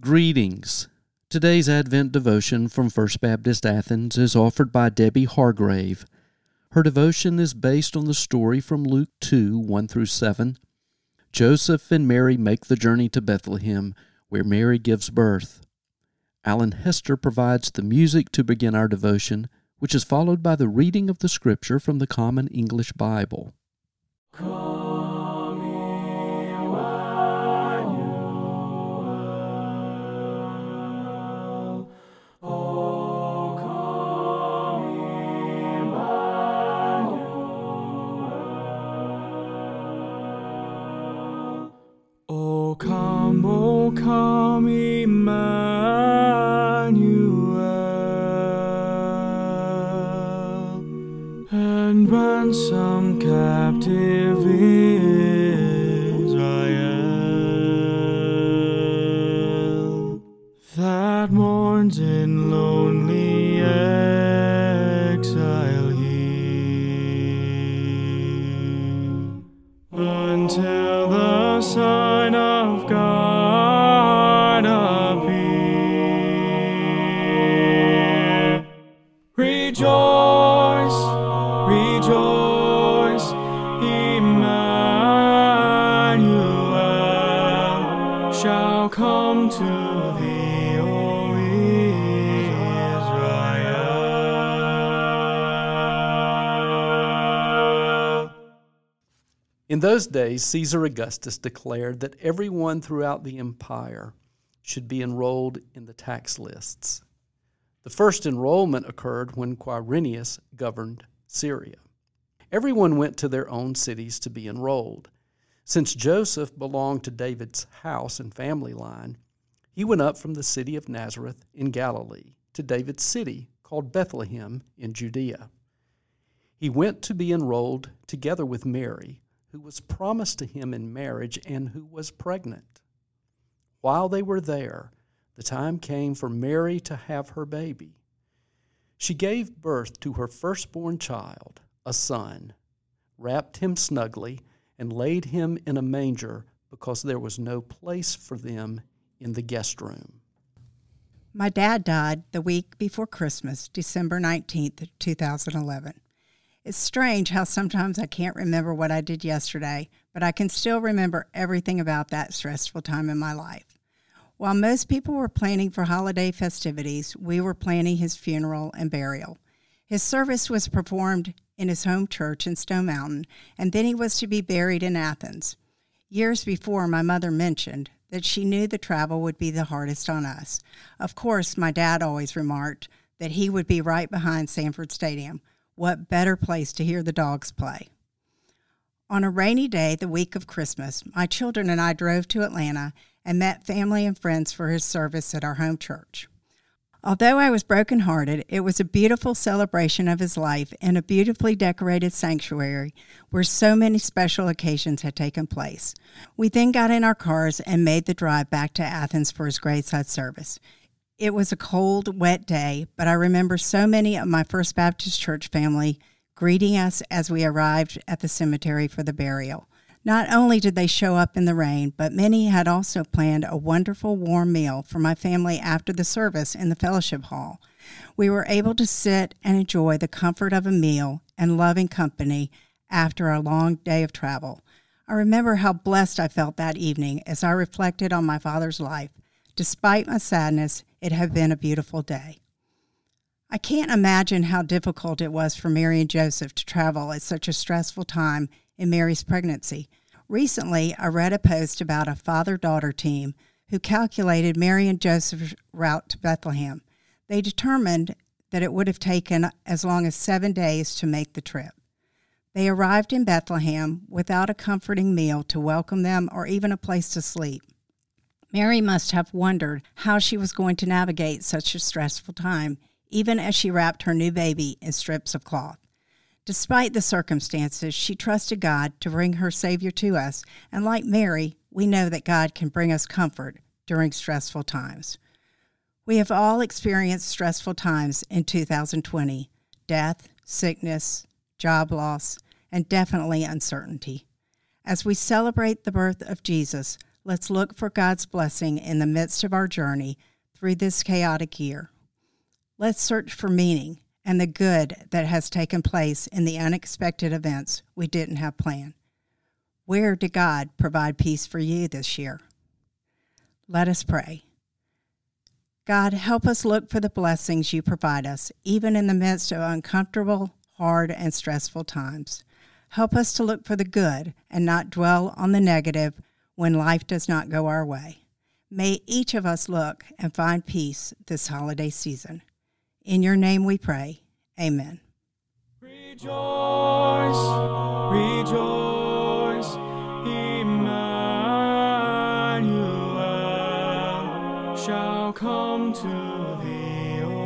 Greetings. Today's Advent devotion from First Baptist Athens is offered by Debbie Hargrave. Her devotion is based on the story from Luke 2, 1-7. Joseph and Mary make the journey to Bethlehem, where Mary gives birth. Alan Hester provides the music to begin our devotion, which is followed by the reading of the Scripture from the Common English Bible. O come, Emmanuel, and ransom captive Israel, that mourns in lonely exile here, until the Son of God shall come to thee, O Israel. In those days, Caesar Augustus declared that everyone throughout the empire should be enrolled in the tax lists. The first enrollment occurred when Quirinius governed Syria. Everyone went to their own cities to be enrolled. Since Joseph belonged to David's house and family line, he went up from the city of Nazareth in Galilee to David's city called Bethlehem in Judea. He went to be enrolled together with Mary, who was promised to him in marriage and who was pregnant. While they were there, the time came for Mary to have her baby. She gave birth to her firstborn child, a son, wrapped him snugly, and laid him in a manger because there was no place for them in the guest room. My dad died the week before Christmas, December 19th, 2011. It's strange how sometimes I can't remember what I did yesterday, but I can still remember everything about that stressful time in my life. While most people were planning for holiday festivities, we were planning his funeral and burial. His service was performed in his home church in Stone Mountain, and then he was to be buried in Athens. Years before, my mother mentioned that she knew the travel would be the hardest on us. Of course, my dad always remarked that he would be right behind Sanford Stadium. What better place to hear the dogs play? On a rainy day the week of Christmas, my children and I drove to Atlanta and met family and friends for his service at our home church. Although I was brokenhearted, it was a beautiful celebration of his life in a beautifully decorated sanctuary where so many special occasions had taken place. We then got in our cars and made the drive back to Athens for his graveside service. It was a cold, wet day, but I remember so many of my First Baptist Church family greeting us as we arrived at the cemetery for the burial. Not only did they show up in the rain, but many had also planned a wonderful warm meal for my family after the service in the fellowship hall. We were able to sit and enjoy the comfort of a meal and loving company after our long day of travel. I remember how blessed I felt that evening as I reflected on my father's life. Despite my sadness, it had been a beautiful day. I can't imagine how difficult it was for Mary and Joseph to travel at such a stressful time in Mary's pregnancy. Recently, I read a post about a father-daughter team who calculated Mary and Joseph's route to Bethlehem. They determined that it would have taken as long as 7 days to make the trip. They arrived in Bethlehem without a comforting meal to welcome them or even a place to sleep. Mary must have wondered how she was going to navigate such a stressful time, even as she wrapped her new baby in strips of cloth. Despite the circumstances, she trusted God to bring her Savior to us, and like Mary, we know that God can bring us comfort during stressful times. We have all experienced stressful times in 2020, death, sickness, job loss, and definitely uncertainty. As we celebrate the birth of Jesus, let's look for God's blessing in the midst of our journey through this chaotic year. Let's search for meaning and the good that has taken place in the unexpected events we didn't have planned. Where did God provide peace for you this year? Let us pray. God, help us look for the blessings you provide us, even in the midst of uncomfortable, hard, and stressful times. Help us to look for the good and not dwell on the negative when life does not go our way. May each of us look and find peace this holiday season. In your name we pray. Amen. Rejoice, rejoice, Emmanuel shall come to thee, O